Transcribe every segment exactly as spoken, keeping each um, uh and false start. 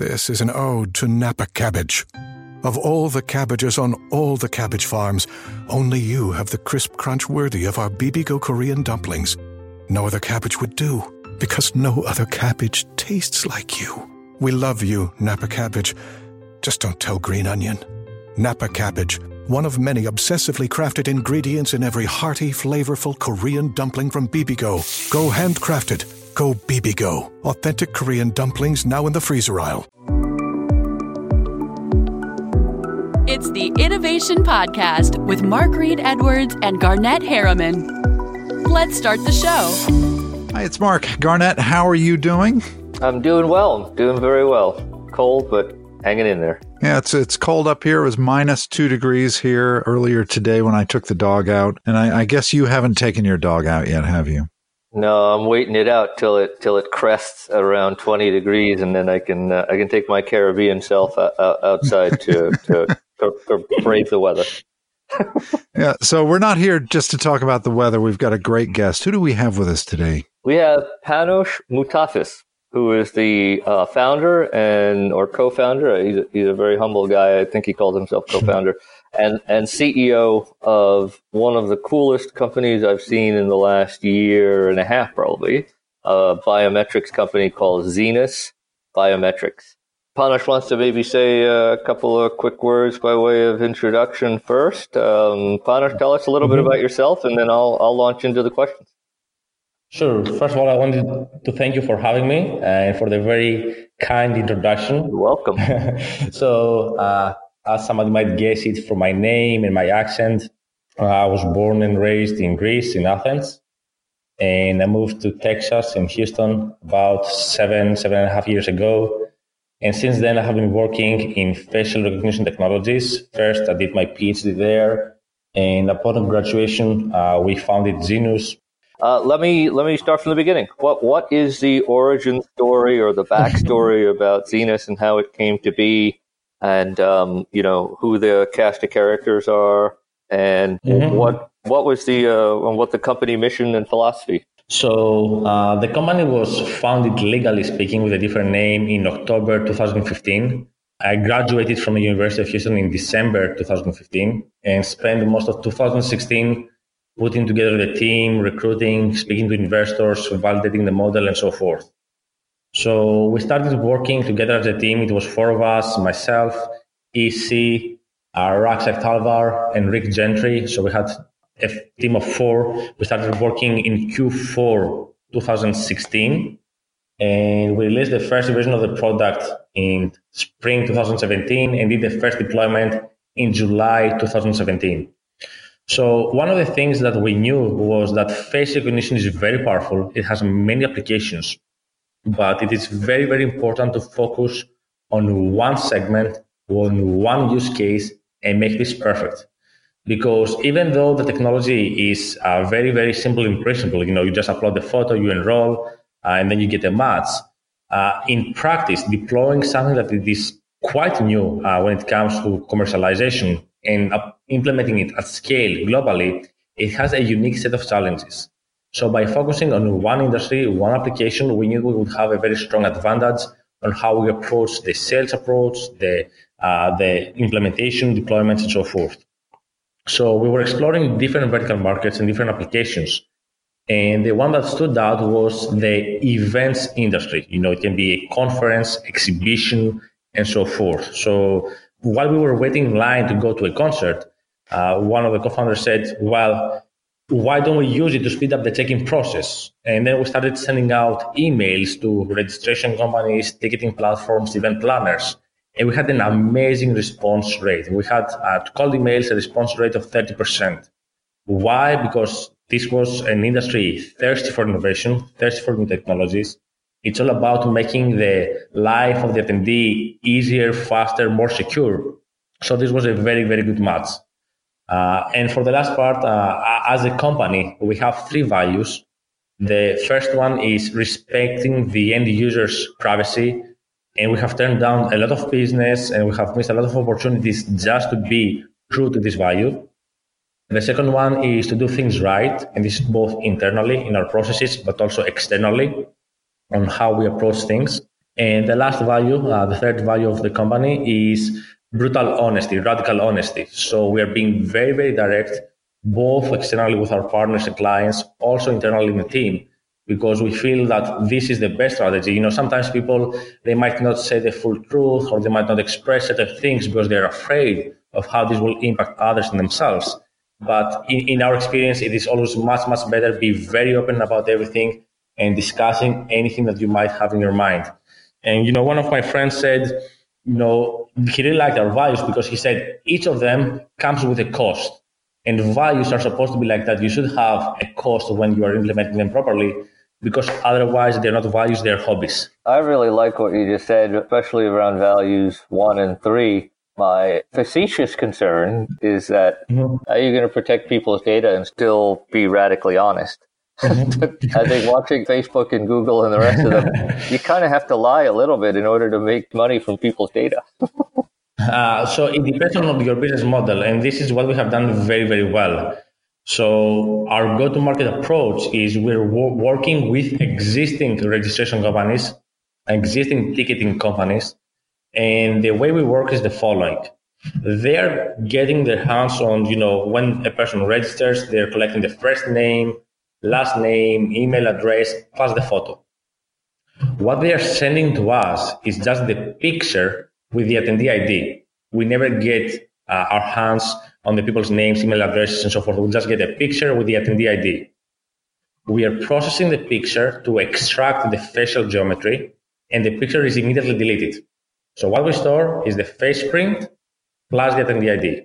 This is an ode to Napa cabbage. Of all the cabbages on all the cabbage farms, only you have the crisp crunch worthy of our Bibigo Korean dumplings. No other cabbage would do, because no other cabbage tastes like you. We love you, Napa cabbage. Just don't tell Green Onion. Napa cabbage, one of many obsessively crafted ingredients in every hearty, flavorful Korean dumpling from Bibigo. Go handcrafted. Go Bibigo. Authentic Korean dumplings now in the freezer aisle. It's the Innovation Podcast with Mark Reed Edwards and Garnett Harriman. Let's start the show. Hi, it's Mark. Garnett, how are you doing? I'm doing well. Doing very well. Cold, but hanging in there. Yeah, it's it's cold up here. It was minus two degrees here earlier today when I took the dog out. And I, I guess you haven't taken your dog out yet, have you? No, I'm waiting it out till it till it crests around twenty degrees, and then I can uh, I can take my Caribbean self uh, outside to to, to, to brave the weather. Yeah, so we're not here just to talk about the weather. We've got a great guest. Who do we have with us today? We have Panos Moutafis, who is the uh, founder and or co-founder. He's a, he's a very humble guy. I think he calls himself co-founder and, and C E O of one of the coolest companies I've seen in the last year and a half, probably, a biometrics company called Zenus Biometrics. Panos wants to maybe say a couple of quick words by way of introduction first. Um, Panos, tell us a little bit about yourself, and then I'll I'll launch into the questions. Sure. First of all, I wanted to thank you for having me and for the very kind introduction. You're welcome. So, uh, as somebody might guess it from my name and my accent, uh, I was born and raised in Greece, in Athens, and I moved to Texas in Houston about seven, seven and a half years ago. And since then, I have been working in facial recognition technologies. First, I did my PhD there, and upon graduation, uh, we founded Zenus. Uh, let me let me start from the beginning. What what is the origin story or the backstory about Zenus and how it came to be, and um, you know who the cast of characters are, and mm-hmm. what what was the uh, what the company mission and philosophy? So uh, the company was founded, legally speaking, with a different name in October twenty fifteen. I graduated from the University of Houston in December twenty fifteen, and spent most of two thousand sixteen. Putting together the team, recruiting, speaking to investors, validating the model, and so forth. So we started working together as a team. It was four of us, myself, E C, uh, Rakesh Talwar, and Rick Gentry. So we had a team of four. We started working in Q four twenty sixteen, and we released the first version of the product in spring twenty seventeen and did the first deployment in July twenty seventeen. So one of the things that we knew was that face recognition is very powerful. It has many applications, but it is very, very important to focus on one segment, on one use case, and make this perfect. Because even though the technology is uh, very, very simple and principle, you know, you just upload the photo, you enroll, uh, and then you get a match. Uh, in practice, deploying something that is quite new uh, when it comes to commercialization and uh, implementing it at scale globally, it has a unique set of challenges. So by focusing on one industry, one application, we knew we would have a very strong advantage on how we approach the sales approach, the uh, the implementation, deployments, and so forth. So we were exploring different vertical markets and different applications. And the one that stood out was the events industry. You know, it can be a conference, exhibition, and so forth. So while we were waiting in line to go to a concert, uh, one of the co-founders said, well, why don't we use it to speed up the check-in process? And then we started sending out emails to registration companies, ticketing platforms, event planners. And we had an amazing response rate. We had, uh, to cold emails, a response rate of thirty percent. Why? Because this was an industry thirsty for innovation, thirsty for new technologies. It's all about making the life of the attendee easier, faster, more secure. So this was a very, very good match. Uh, and for the last part, uh, as a company, we have three values. The first one is respecting the end user's privacy. And we have turned down a lot of business and we have missed a lot of opportunities just to be true to this value. The second one is to do things right. And this is both internally in our processes, but also externally on how we approach things. And the last value, uh, the third value of the company is brutal honesty, radical honesty. So we are being very, very direct, both externally with our partners and clients, also internally in the team, because we feel that this is the best strategy. You know, sometimes people, they might not say the full truth or they might not express certain things because they're afraid of how this will impact others and themselves. But in, in our experience, it is always much, much better to be very open about everything and discussing anything that you might have in your mind. And, you know, one of my friends said, you know, he really liked our values because he said each of them comes with a cost. And values are supposed to be like that. You should have a cost when you are implementing them properly, because otherwise they're not values, they're hobbies. I really like what you just said, especially around values one and three. My facetious concern is that mm-hmm. how are you going to protect people's data and still be radically honest? I think watching Facebook and Google and the rest of them, you kind of have to lie a little bit in order to make money from people's data. uh, so it depends on your business model. And this is what we have done very, very well. So our go-to-market approach is we're wor- working with existing registration companies, existing ticketing companies. And the way we work is the following. They're getting their hands on, you know, when a person registers, they're collecting the first name, last name, email address, plus the photo. What they are sending to us is just the picture with the attendee I D. We never get uh, our hands on the people's names, email addresses, and so forth. We just get a picture with the attendee I D. We are processing the picture to extract the facial geometry, and the picture is immediately deleted. So what we store is the face print plus the attendee I D.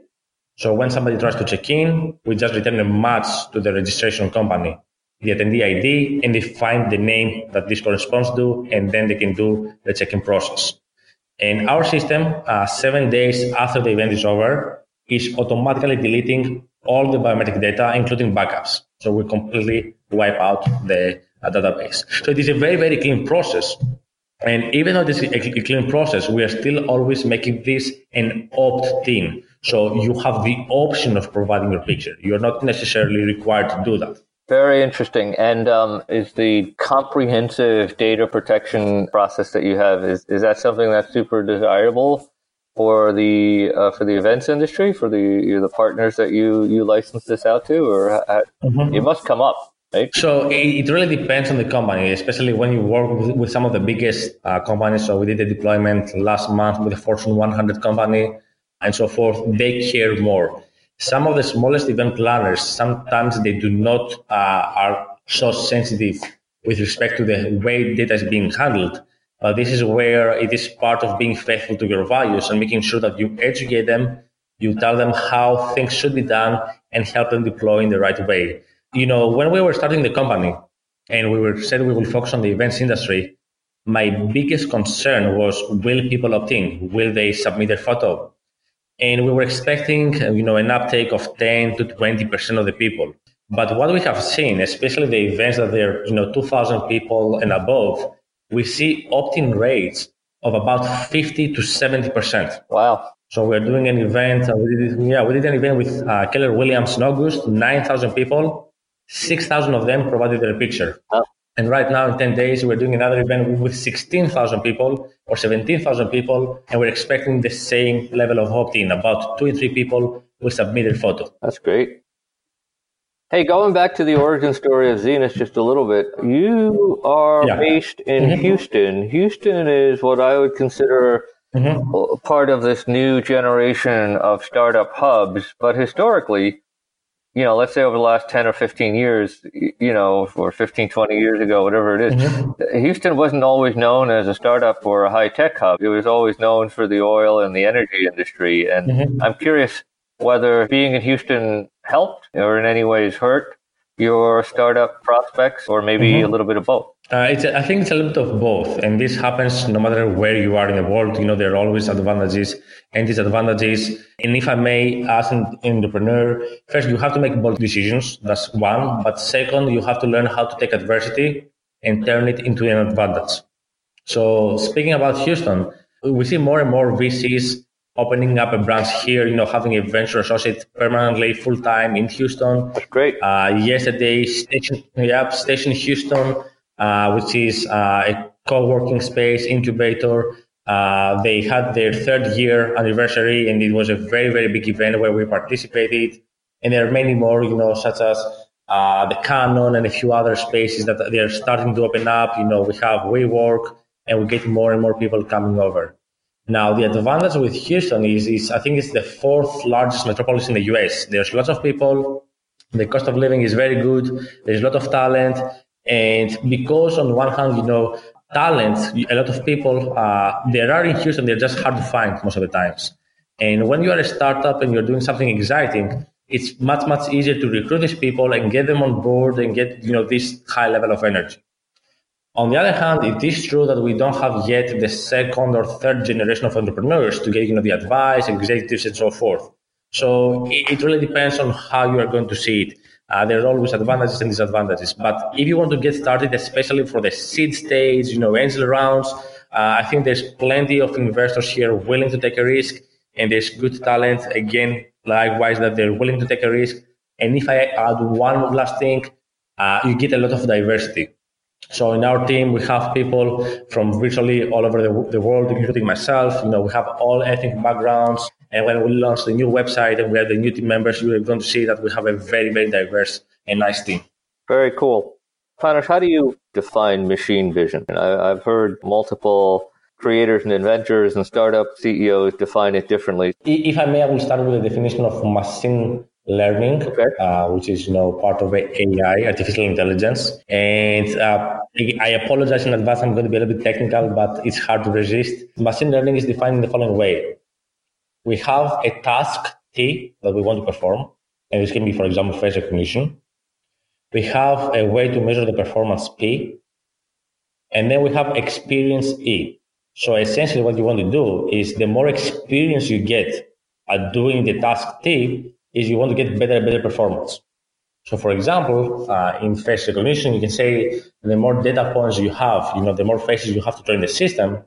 So when somebody tries to check in, we just return a match to the registration company, the attendee I D, and they find the name that this corresponds to, and then they can do the check-in process. And our system, uh, seven days after the event is over, is automatically deleting all the biometric data, including backups. So we completely wipe out the uh, database. So it is a very, very clean process. And even though this is a clean process, we are still always making this an opt-in. So you have the option of providing your picture. You're not necessarily required to do that. Very interesting. And um, is the comprehensive data protection process that you have, is, is that something that's super desirable for the uh, for the events industry, for the you know, the partners that you, you license this out to? Or uh, mm-hmm. It must come up. So it really depends on the company, especially when you work with, with some of the biggest uh, companies. So we did a deployment last month with a Fortune one hundred company and so forth. They care more. Some of the smallest event planners, sometimes they do not uh, are so sensitive with respect to the way data is being handled. But uh, this is where it is part of being faithful to your values and making sure that you educate them, you tell them how things should be done, and help them deploy in the right way. You know, when we were starting the company and we were said we will focus on the events industry, my biggest concern was, will people opt in? Will they submit their photo? And we were expecting, you know, an uptake of ten to twenty percent of the people. But what we have seen, especially the events that they're, you know, two thousand people and above, we see opt-in rates of about fifty to seventy percent. Wow. So we're doing an event. Uh, we did, yeah, we did an event with uh, Keller Williams in August, nine thousand people. six thousand of them provided their picture. Oh. And right now, in ten days, we're doing another event with sixteen thousand people or seventeen thousand people, and we're expecting the same level of opt-in. About two or three people will submit their photo. That's great. Hey, going back to the origin story of Zenus just a little bit, you are yeah. based in mm-hmm. Houston. Houston is what I would consider mm-hmm. part of this new generation of startup hubs. But historically, you know, let's say over the last ten or fifteen years, you know, or fifteen, twenty years ago, whatever it is, mm-hmm. Houston wasn't always known as a startup or a high-tech hub. It was always known for the oil and the energy industry. And mm-hmm. I'm curious whether being in Houston helped or in any ways hurt your startup prospects, or maybe mm-hmm. a little bit of both? Uh, it's a, I think it's a little bit of both. And this happens no matter where you are in the world. You know, there are always advantages and disadvantages. And if I may, as an entrepreneur, first, you have to make bold decisions. That's one. But second, you have to learn how to take adversity and turn it into an advantage. So speaking about Houston, we see more and more V Cs opening up a branch here, you know, having a venture associate permanently, full-time in Houston. That's great. Uh, yesterday, Station, yeah, Station Houston, uh, which is uh, a co-working space incubator. Uh, they had their third year anniversary, and it was a very, very big event where we participated. And there are many more, you know, such as uh, the Canon and a few other spaces that they are starting to open up. You know, we have WeWork, and we get more and more people coming over. Now, the advantage with Houston is, is I think it's the fourth largest metropolis in the U S. There's lots of people. The cost of living is very good. There's a lot of talent. And because on one hand, you know, talent, a lot of people, uh, there are in Houston, they're just hard to find most of the times. And when you are a startup and you're doing something exciting, it's much, much easier to recruit these people and get them on board and get, you know, this high level of energy. On the other hand, it is true that we don't have yet the second or third generation of entrepreneurs to get, you know, the advice, executives, and so forth. So it, it really depends on how you are going to see it. Uh, there are always advantages and disadvantages. But if you want to get started, especially for the seed stage, you know, angel rounds, uh, I think there's plenty of investors here willing to take a risk, and there's good talent. Again, likewise, that they're willing to take a risk. And if I add one last thing, uh, you get a lot of diversity. So in our team, we have people from virtually all over the, the world, including myself. You know, we have all ethnic backgrounds. And when we launch the new website and we have the new team members, you are going to see that we have a very, very diverse and nice team. Very cool. Panos, how do you define machine vision? I, I've heard multiple creators and inventors and startup C E Os define it differently. If I may, I will start with the definition of machine learning, okay. uh, which is, you know, part of A I, artificial intelligence. And uh, I apologize in advance, I'm going to be a little bit technical, but it's hard to resist. Machine learning is defined in the following way. We have a task, T, that we want to perform. And this can be, for example, face recognition. We have a way to measure the performance, P. And then we have experience, E. So essentially what you want to do is the more experience you get at doing the task, T, is you want to get better and better performance. So for example, uh, in face recognition, you can say the more data points you have, you know, the more faces you have to train the system,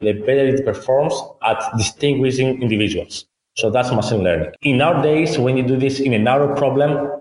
the better it performs at distinguishing individuals. So that's machine learning. In our days, when you do this in a narrow problem,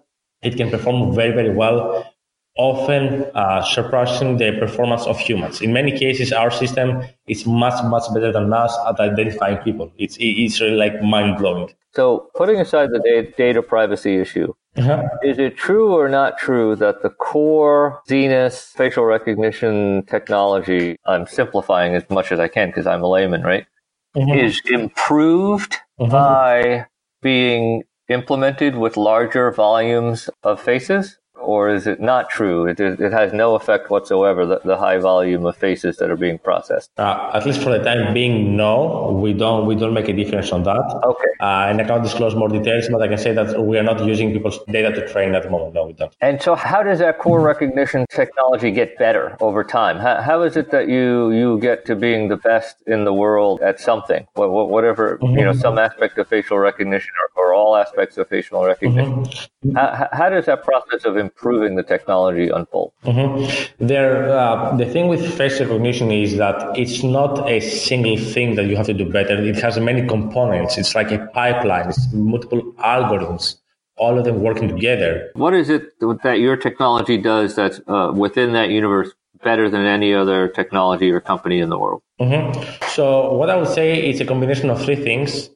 it can perform very, very well, often uh, surpassing the performance of humans. In many cases, our system is much, much better than us at identifying people. It's, it's really like mind-blowing. So putting aside the data privacy issue, uh-huh. is it true or not true that the core Zenus facial recognition technology, I'm simplifying as much as I can because I'm a layman, right, uh-huh. is improved uh-huh. by being implemented with larger volumes of faces? Or is it not true? It, it has no effect whatsoever, the, the high volume of faces that are being processed. Uh, at least for the time being, no, we don't we don't make a difference on that. Okay. Uh, and I can't disclose more details, but I can say that we are not using people's data to train at the moment. No, we don't. And so how does that core recognition technology get better over time? How, how is it that you, you get to being the best in the world at something, whatever, mm-hmm. you know, some aspect of facial recognition or, or all aspects of facial recognition? Mm-hmm. How, how does that process of improving the technology unfold? Mm-hmm. There, uh, the thing with face recognition is that it's not a single thing that you have to do better. It has many components. It's like a pipeline. It's multiple algorithms, all of them working together. What is it that your technology does that's uh, within that universe better than any other technology or company in the world? Mm-hmm. So what I would say is a combination of three things: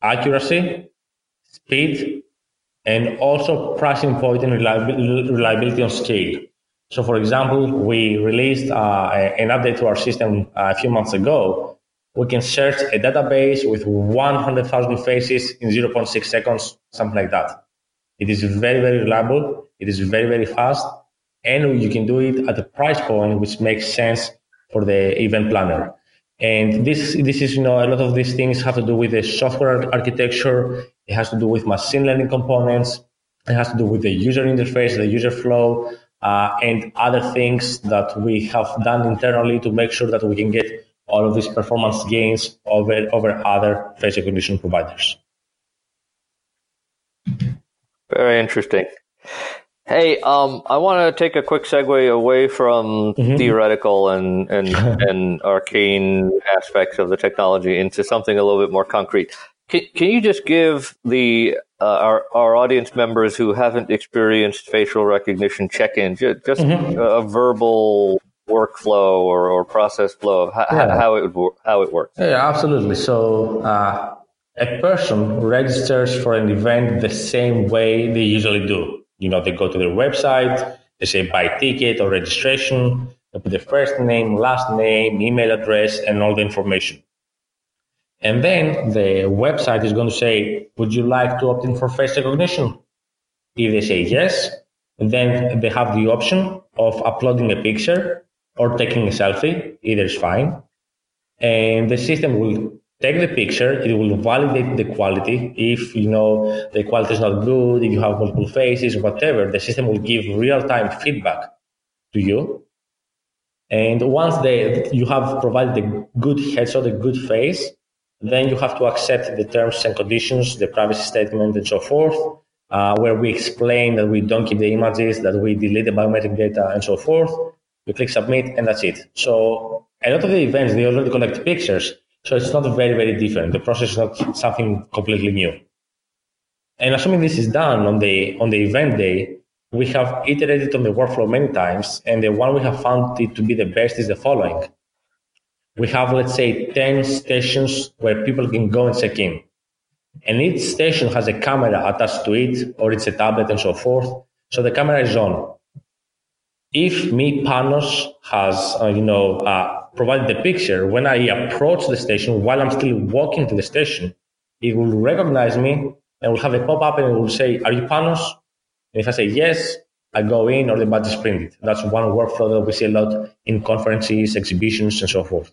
accuracy, speed, and also pricing point and reliability on scale. So, for example, we released uh, an update to our system uh, a few months ago. We can search a database with one hundred thousand faces in zero point six seconds, something like that. It is very, very reliable. It is very, very fast. And you can do it at a price point which makes sense for the event planner. And this, this is, you know, a lot of these things have to do with the software architecture. It has to do with machine learning components. It has to do with the user interface, the user flow, uh, and other things that we have done internally to make sure that we can get all of these performance gains over, over other face recognition providers. Very interesting. Hey, um, I want to take a quick segue away from mm-hmm. theoretical and, and, and arcane aspects of the technology into something a little bit more concrete. Can, can you just give the uh, our, our audience members who haven't experienced facial recognition check-in just, just mm-hmm. a verbal workflow or, or process flow of how, yeah. how, it would, how it works? Yeah, absolutely. So uh, a person registers for an event the same way they usually do. You know, they go to their website, they say buy ticket or registration, they put their first name, last name, email address, and all the information. And then the website is going to say, would you like to opt in for face recognition? If they say yes, then they have the option of uploading a picture or taking a selfie, either is fine. And the system will take the picture, it will validate the quality. If, you know, the quality is not good, if you have multiple faces, whatever, the system will give real-time feedback to you. And once they, you have provided a good headshot, a good face, then you have to accept the terms and conditions, the privacy statement, and so forth, uh, where we explain that we don't keep the images, that we delete the biometric data, and so forth. You click submit, and that's it. So a lot of the events, they already collect pictures. So it's not very, very different. The process is not something completely new. And assuming this is done on the on the event day, we have iterated on the workflow many times, and the one we have found it to be the best is the following. We have, let's say, ten stations where people can go and check in. And each station has a camera attached to it, or it's a tablet and so forth. So the camera is on. If me, Panos, has, uh, you know, uh, provided the picture, when I approach the station while I'm still walking to the station, it will recognize me and will have a pop-up and it will say, are you Panos? And if I say yes, I go in or the badge is printed. That's one workflow that we see a lot in conferences, exhibitions, and so forth.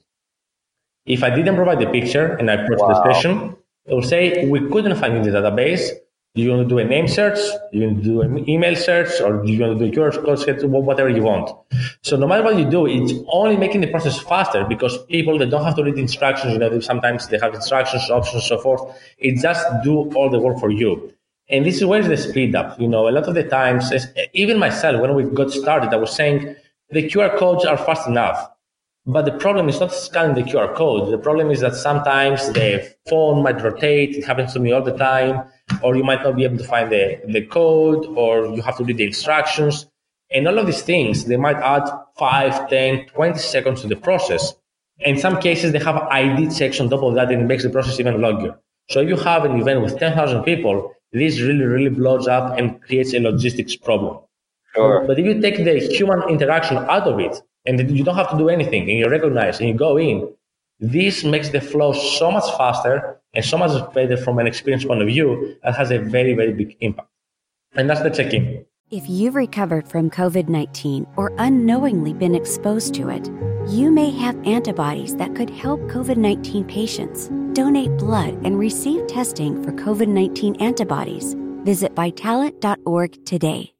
If I didn't provide the picture and I approach wow. the station, it will say, we couldn't find in the database. Do you want to do a name search? Do you want to do an email search? Or do you want to do Q R code search? Whatever you want. So no matter what you do, it's only making the process faster because people, they don't have to read instructions. You know, sometimes they have instructions, options, so forth. It just do all the work for you. And this is where the speed up. You know, a lot of the times, even myself, when we got started, I was saying the Q R codes are fast enough. But the problem is not scanning the Q R code. The problem is that sometimes the phone might rotate. It happens to me all the time. Or you might not be able to find the, the code, or you have to read the instructions. And all of these things, they might add five, ten, twenty seconds to the process. In some cases, they have I D checks on top of that, and it makes the process even longer. So if you have an event with ten thousand people, this really, really blows up and creates a logistics problem. Sure. But if you take the human interaction out of it, and you don't have to do anything, and you recognize, and you go in, this makes the flow so much faster and so much better from an experience point of view that has a very, very big impact. And that's the check-in. If you've recovered from COVID nineteen or unknowingly been exposed to it, you may have antibodies that could help COVID nineteen patients. Donate blood and receive testing for COVID nineteen antibodies. Visit Vitalant dot org today.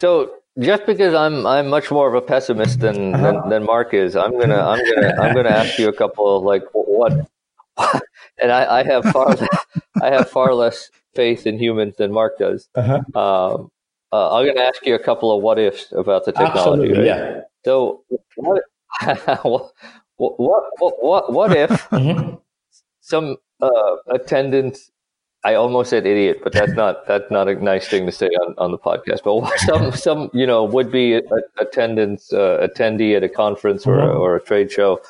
So, just because I'm I'm much more of a pessimist than, than, than Mark is, I'm gonna I'm gonna I'm gonna ask you a couple of like what, what and I, I have far less, I have far less faith in humans than Mark does. Uh-huh. Um, uh, I'm gonna ask you a couple of what ifs about the technology. Absolutely, right? Yeah. So what what, what what what if mm-hmm. some uh, attendant. I almost said idiot, but that's not that's not a nice thing to say on, on the podcast. But some some you know would be attendance uh, attendee at a conference or mm-hmm. a, or a trade show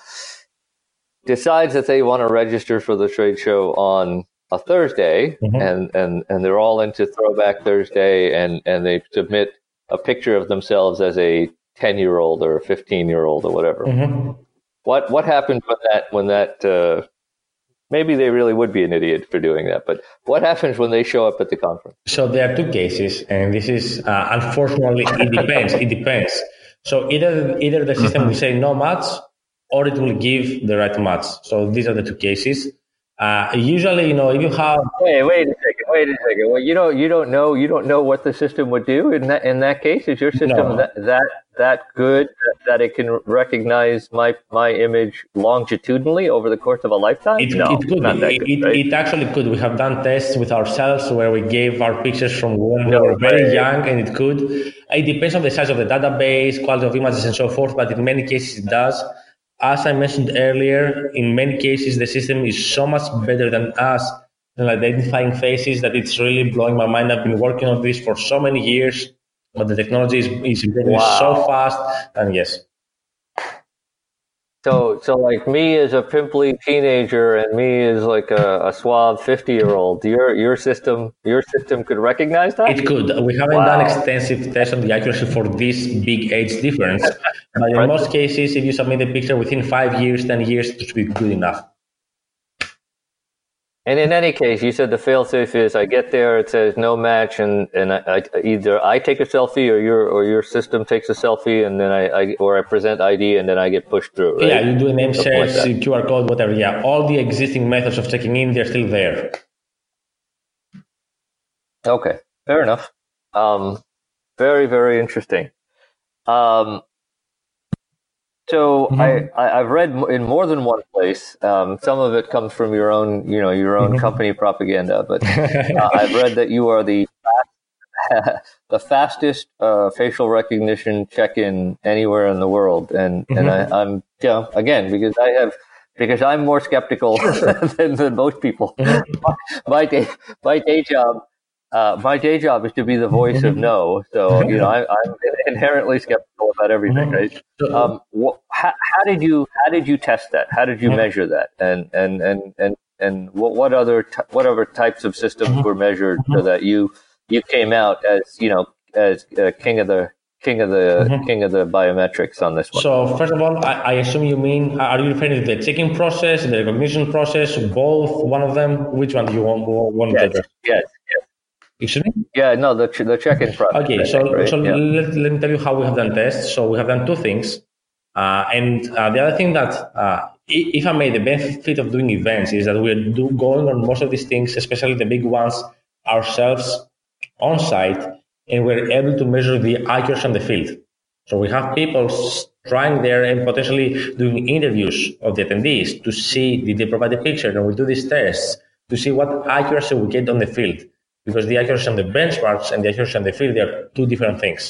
decides that they want to register for the trade show on a Thursday, mm-hmm. and, and, and they're all into Throwback Thursday, and, and they submit a picture of themselves as a ten-year-old or a fifteen-year-old or whatever. Mm-hmm. What what happened when that when that uh, maybe they really would be an idiot for doing that? But what happens when they show up at the conference? So there are two cases, and this is uh, unfortunately it depends. It depends. So either either the system mm-hmm. will say no match, or it will give the right match. So these are the two cases. Uh, usually, you know, if you have wait, wait a second, wait a second. Well, you know, you don't know, you don't know what the system would do in that in that case. Is your system no. that, that that good that it can recognize my my image longitudinally over the course of a lifetime? It, no, it could. Not that good, it, right? it actually could. We have done tests with ourselves where we gave our pictures from when no, we were very young, and it could. It depends on the size of the database, quality of images, and so forth. But in many cases, it does. As I mentioned earlier, in many cases, the system is so much better than us in identifying faces that it's really blowing my mind. I've been working on this for so many years, but the technology is, is improving wow. so fast. And yes. So, so like me as a pimply teenager and me as like a, a suave fifty-year-old, your your system your system could recognize that? It could. We haven't wow. done extensive tests on the accuracy for this big age difference. But in most cases, if you submit a picture within five years, ten years, it should be good enough. And in any case, you said the fail-safe is I get there, it says no match, and and I, I, either I take a selfie or your or your system takes a selfie, and then I, I or I present I D, and then I get pushed through. Right? Yeah, you do a name search, like Q R code, whatever. Yeah, all the existing methods of checking in, they're still there. Okay, fair enough. Um, very very interesting. Um, So mm-hmm. I, I've read in more than one place. Um, some of it comes from your own, you know, your own mm-hmm. company propaganda. But uh, I've read that you are the fast, the fastest uh, facial recognition check-in anywhere in the world, and mm-hmm. and I, I'm you know, again because I have because I'm more skeptical than, than most people. my day, my day job. Uh, my day job is to be the voice of no, so you know I, I'm inherently skeptical about everything, right? Um, wh- how, how did you how did you test that? How did you measure that? And and and and, and what what other t- what other types of systems were measured so that you you came out as you know as uh, king of the king of the king of the biometrics on this one? So first of all, I, I assume you mean are you referring to the checking process, the recognition process, both? One of them? Which one do you want? One yes, better? Yes. Excuse me? Yeah, no, the ch- the check-in process. Okay, so, think, right? so yeah. let, let me tell you how we have done tests. So we have done two things. Uh, and uh, the other thing that, uh, if I may, the benefit of doing events is that we're do- going on most of these things, especially the big ones, ourselves on site, and we're able to measure the accuracy on the field. So we have people trying there and potentially doing interviews of the attendees to see, did they provide a picture? And we do these tests to see what accuracy we get on the field. Because the accuracy on the benchmarks and the accuracy on the field, they are two different things.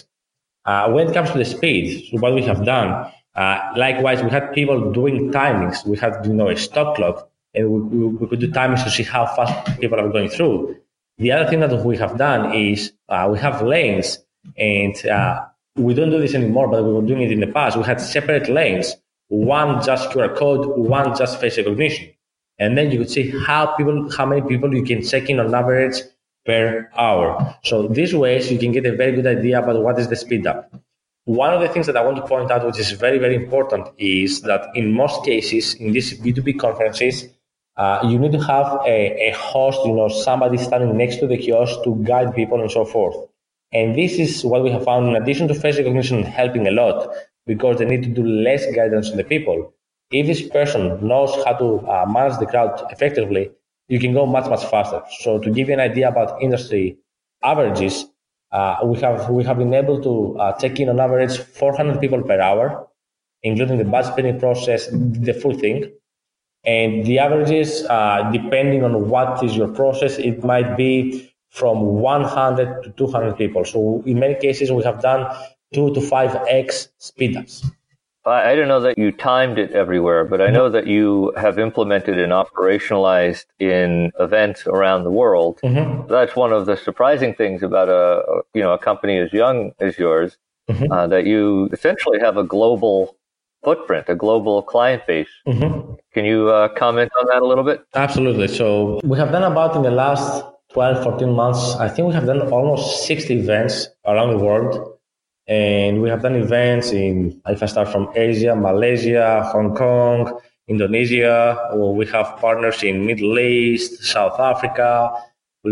Uh, when it comes to the speed, so what we have done, uh, likewise, we had people doing timings. We had, you know, a stop clock, and we, we, we could do timings to see how fast people are going through. The other thing that we have done is uh, we have lanes, and uh, we don't do this anymore, but we were doing it in the past. We had separate lanes, one just Q R code, one just face recognition. And then you could see how people, how many people you can check in on average per hour. So these ways you can get a very good idea about what is the speed up. One of the things that I want to point out, which is very, very important, is that in most cases, in these B two B conferences, uh, you need to have a, a host, you know, somebody standing next to the kiosk to guide people and so forth. And this is what we have found, in addition to face recognition helping a lot, because they need to do less guidance on the people. If this person knows how to uh, manage the crowd effectively, you can go much, much faster. So to give you an idea about industry averages, uh, we have we have been able to uh, check in on average four hundred people per hour, including the badge spinning process, the full thing. And the averages, uh, depending on what is your process, it might be from one hundred to two hundred people. So in many cases, we have done two to five x speedups. I don't know that you timed it everywhere, but I know that you have implemented and operationalized in events around the world. Mm-hmm. That's one of the surprising things about a you know a company as young as yours, mm-hmm. uh, that you essentially have a global footprint, a global client base. Mm-hmm. Can you uh, comment on that a little bit? Absolutely. So we have done about in the last twelve, fourteen months, I think we have done almost sixty events around the world. And we have done events in, if I start from Asia, Malaysia, Hong Kong, Indonesia, or we have partners in Middle East, South Africa,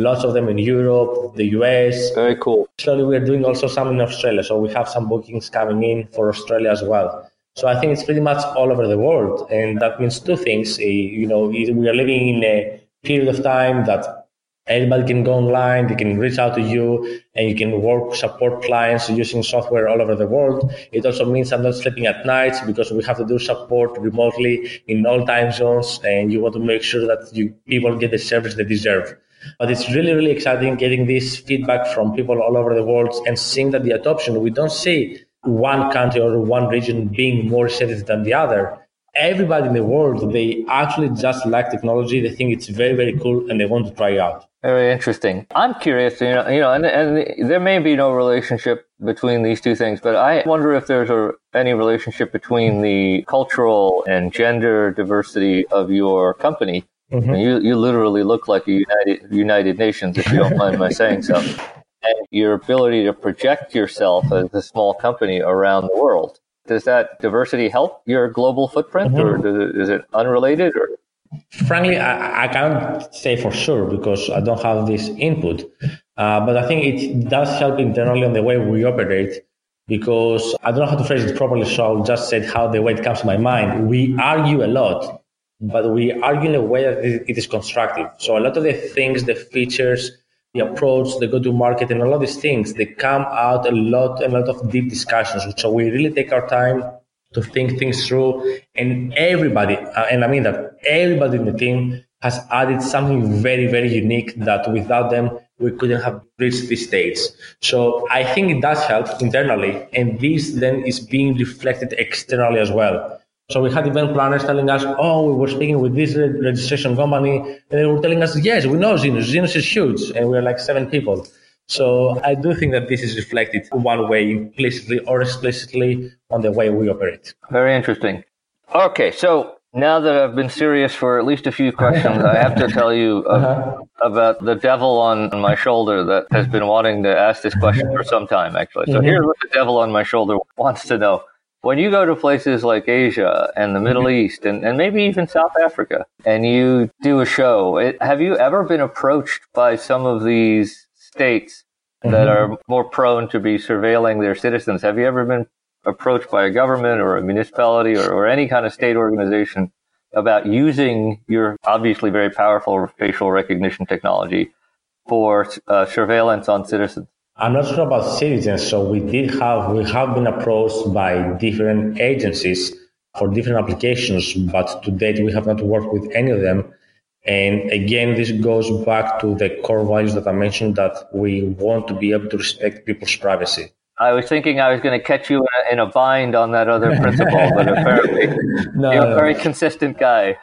lots of them in Europe, the U S. Very cool. Slowly we are doing also some in Australia. So we have some bookings coming in for Australia as well. So I think it's pretty much all over the world. And that means two things. You know, we are living in a period of time that everybody can go online, they can reach out to you, and you can work, support clients using software all over the world. It also means I'm not sleeping at night because we have to do support remotely in all time zones, and you want to make sure that you people get the service they deserve. But it's really, really exciting getting this feedback from people all over the world and seeing that the adoption, we don't see one country or one region being more receptive than the other. Everybody in the world, they actually just like technology. They think it's very, very cool, and they want to try it out. Very interesting. I'm curious, you know, you know, and, and there may be no relationship between these two things, but I wonder if there's a, any relationship between the cultural and gender diversity of your company. Mm-hmm. I mean, you, you literally look like a United, United Nations, if you don't mind my saying so. And your ability to project yourself as a small company around the world. Does that diversity help your global footprint, mm-hmm. or does it, is it unrelated? Or? Frankly, I, I can't say for sure because I don't have this input. Uh, but I think it does help internally on the way we operate because I don't know how to phrase it properly, so I'll just say how the way it comes to my mind. We argue a lot, but we argue in a way that it is constructive. So a lot of the things, the features, the approach, the go-to-market, and all of these things, they come out a lot, a lot of deep discussions. So we really take our time to think things through. And everybody, uh, and I mean that everybody in the team has added something very, very unique that without them, we couldn't have reached this stage. So I think it does help internally. And this then is being reflected externally as well. So we had event planners telling us, oh, we were speaking with this re- registration company, and they were telling us, yes, we know Zenus. Zenus is huge, and we're like seven people. So I do think that this is reflected one way, implicitly or explicitly, on the way we operate. Very interesting. Okay, so now that I've been serious for at least a few questions, I have to tell you uh-huh. about the devil on my shoulder that has been wanting to ask this question for some time, actually. So mm-hmm. here's what the devil on my shoulder wants to know. When you go to places like Asia and the Middle East and, and maybe even South Africa and you do a show, it, have you ever been approached by some of these states that mm-hmm. are more prone to be surveilling their citizens? Have you ever been approached by a government or a municipality or, or any kind of state organization about using your obviously very powerful facial recognition technology for uh, surveillance on citizens? I'm not sure about citizens, so we did have, we have been approached by different agencies for different applications, but to date we have not worked with any of them. And again, this goes back to the core values that I mentioned, that we want to be able to respect people's privacy. I was thinking I was going to catch you in a, in a bind on that other principle, but apparently no, you're no. a very consistent guy.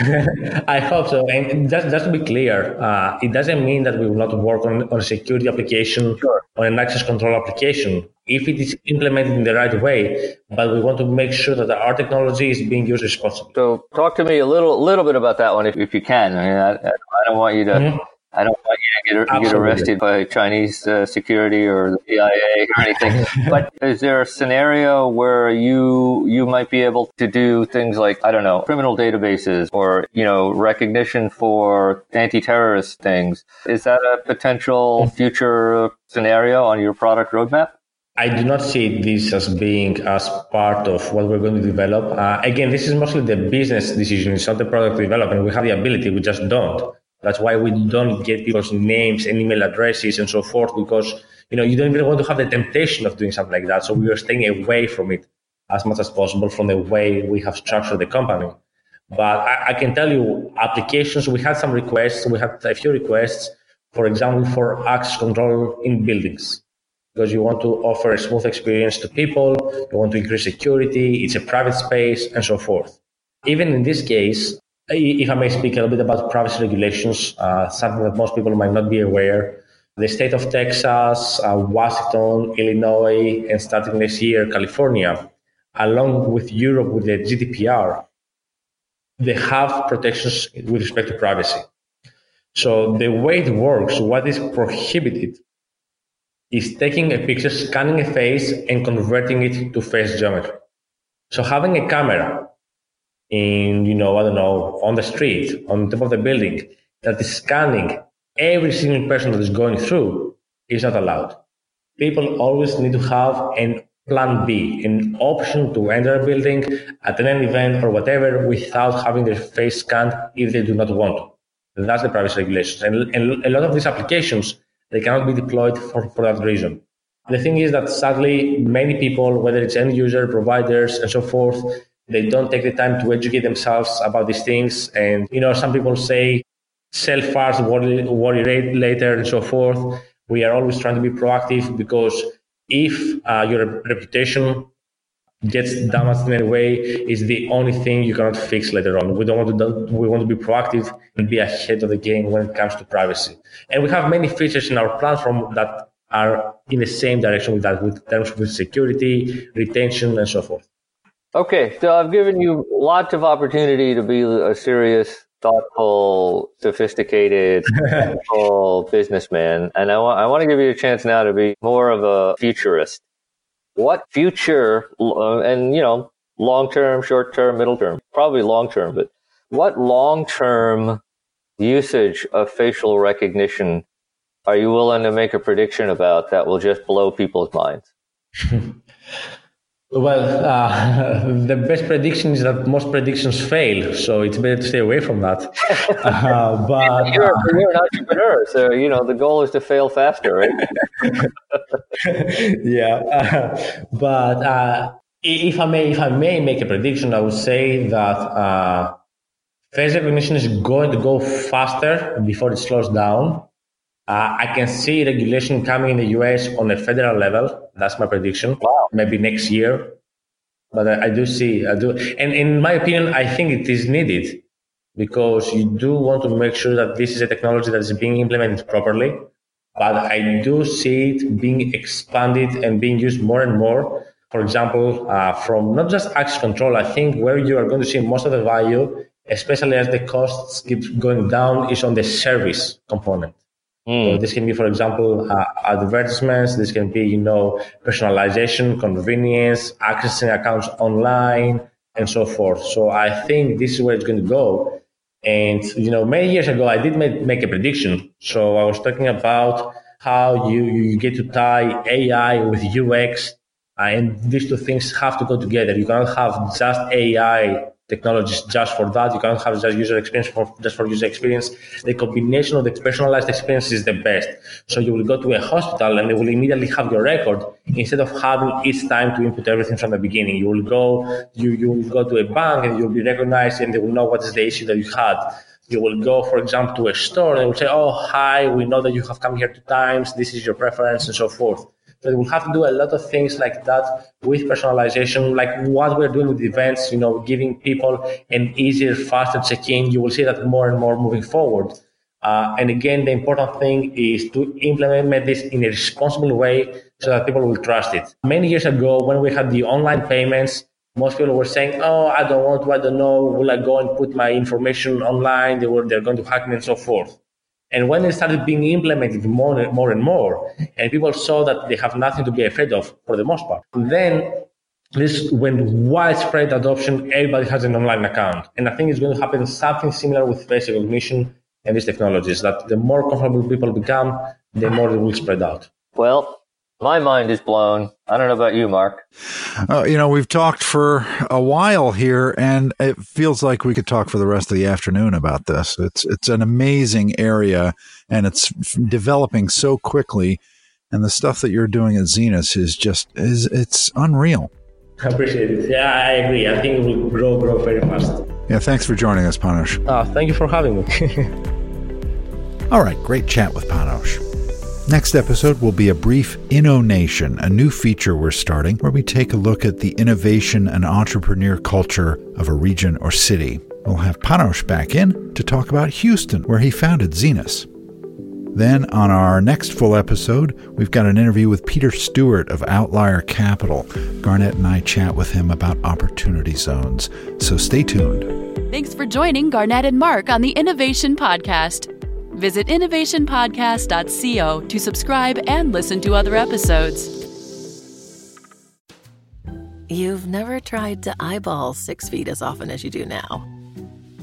I hope so. And just, just to be clear, uh, it doesn't mean that we will not work on, on a security application sure. or an access control application if it is implemented in the right way, but we want to make sure that our technology is being used responsibly. So talk to me a little little bit about that one if, if you can. I mean, I, I don't want you to... Mm-hmm. I don't want you to get, get arrested by Chinese uh, security or the C I A or anything. But is there a scenario where you you might be able to do things like, I don't know, criminal databases or, you know, recognition for anti-terrorist things? Is that a potential future scenario on your product roadmap? I do not see this as being as part of what we're going to develop. Uh, again, this is mostly the business decision. It's not the product development. We have the ability. We just don't. That's why we don't get people's names and email addresses and so forth, because, you know, you don't even want to have the temptation of doing something like that. So we are staying away from it as much as possible from the way we have structured the company. But I, I can tell you applications, we had some requests. We had a few requests, for example, for access control in buildings, because you want to offer a smooth experience to people. You want to increase security. It's a private space and so forth. Even in this case, if I may speak a little bit about privacy regulations, uh, something that most people might not be aware, the state of Texas, uh, Washington, Illinois, and starting next year, California, along with Europe with the G D P R, they have protections with respect to privacy. So the way it works, what is prohibited is taking a picture, scanning a face, and converting it to face geometry. So having a camera in, you know, I don't know, on the street, on top of the building, that is scanning every single person that is going through is not allowed. People always need to have an plan B, an option to enter a building, attend an event or whatever without having their face scanned if they do not want to. That's the privacy regulations. And, and a lot of these applications, they cannot be deployed for, for that reason. The thing is that sadly, many people, whether it's end user, providers, and so forth, they don't take the time to educate themselves about these things. And, you know, some people say, sell fast, worry, worry later, and so forth. We are always trying to be proactive because if uh, your reputation gets damaged in any way, it's the only thing you cannot fix later on. We don't want to. We want to be proactive and be ahead of the game when it comes to privacy. And we have many features in our platform that are in the same direction with that, with terms of security, retention, and so forth. Okay, so I've given you lots of opportunity to be a serious, thoughtful, sophisticated, thoughtful businessman. And I, wa- I want to give you a chance now to be more of a futurist. What future, uh, and you know, long-term, short-term, middle-term, probably long-term, but what long-term usage of facial recognition are you willing to make a prediction about that will just blow people's minds? Well, uh, the best prediction is that most predictions fail, so it's better to stay away from that. Uh, but you're, you're an entrepreneur, so you know the goal is to fail faster, right? Yeah, uh, but uh, if I may, if I may make a prediction, I would say that uh, face recognition is going to go faster before it slows down. Uh, I can see regulation coming in the U S on a federal level. That's my prediction. Wow. Maybe next year. But I, I do see, I do. And in my opinion, I think it is needed because you do want to make sure that this is a technology that is being implemented properly. But I do see it being expanded and being used more and more. For example, uh, from not just access control, I think where you are going to see most of the value, especially as the costs keep going down, is on the service component. So this can be, for example, uh, advertisements. This can be, you know, personalization, convenience, accessing accounts online, and so forth. So I think this is where it's going to go. And, you know, many years ago, I did make, make a prediction. So I was talking about how you, you get to tie A I with U X, uh, and these two things have to go together. You cannot have just A I technologies just for that. You can't have just user experience for just for user experience. The combination of the personalized experience is the best. So you will go to a hospital and they will immediately have your record instead of having each time to input everything from the beginning. You will go, you, you will go to a bank and you'll be recognized and they will know what is the issue that you had. You will go, for example, to a store and they will say, oh, hi, we know that you have come here two times. This is your preference and so forth. But we'll have to do a lot of things like that with personalization, like what we're doing with events, you know, giving people an easier, faster check-in. You will see that more and more moving forward. Uh, and again, the important thing is to implement this in a responsible way so that people will trust it. Many years ago, when we had the online payments, most people were saying, oh, I don't want to, I don't know, will I go and put my information online? They were, they're going to hack me and so forth. And when it started being implemented more and more and more, and people saw that they have nothing to be afraid of for the most part, then this went widespread adoption. Everybody has an online account. And I think it's going to happen something similar with face recognition and these technologies, that the more comfortable people become, the more they will spread out. Well, my mind is blown. I don't know about you, Mark. Uh, you know, we've talked for a while here, and it feels like we could talk for the rest of the afternoon about this. It's it's an amazing area, and it's developing so quickly. And the stuff that you're doing at Zenus is just is it's unreal. I appreciate it. Yeah, I agree. I think it will grow, grow very fast. Yeah, thanks for joining us, Panos. Uh, thank you for having me. All right, great chat with Panos. Next episode will be a brief InnoNation, a new feature we're starting where we take a look at the innovation and entrepreneur culture of a region or city. We'll have Panos back in to talk about Houston, where he founded Zenus. Then on our next full episode, we've got an interview with Peter Stewart of Outlier Capital. Garnett and I chat with him about opportunity zones. So stay tuned. Thanks for joining Garnett and Mark on the Innovation Podcast. Visit innovation podcast dot co to subscribe and listen to other episodes. You've never tried to eyeball six feet as often as you do now.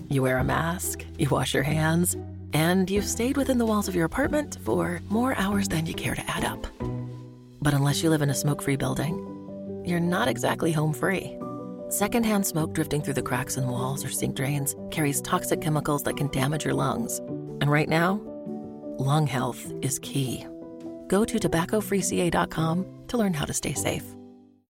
You wear a mask, you wash your hands, and you've stayed within the walls of your apartment for more hours than you care to add up. But unless you live in a smoke-free building, you're not exactly home-free. Secondhand smoke drifting through the cracks in walls or sink drains carries toxic chemicals that can damage your lungs. And right now, lung health is key. Go to tobacco free c a dot com to learn how to stay safe.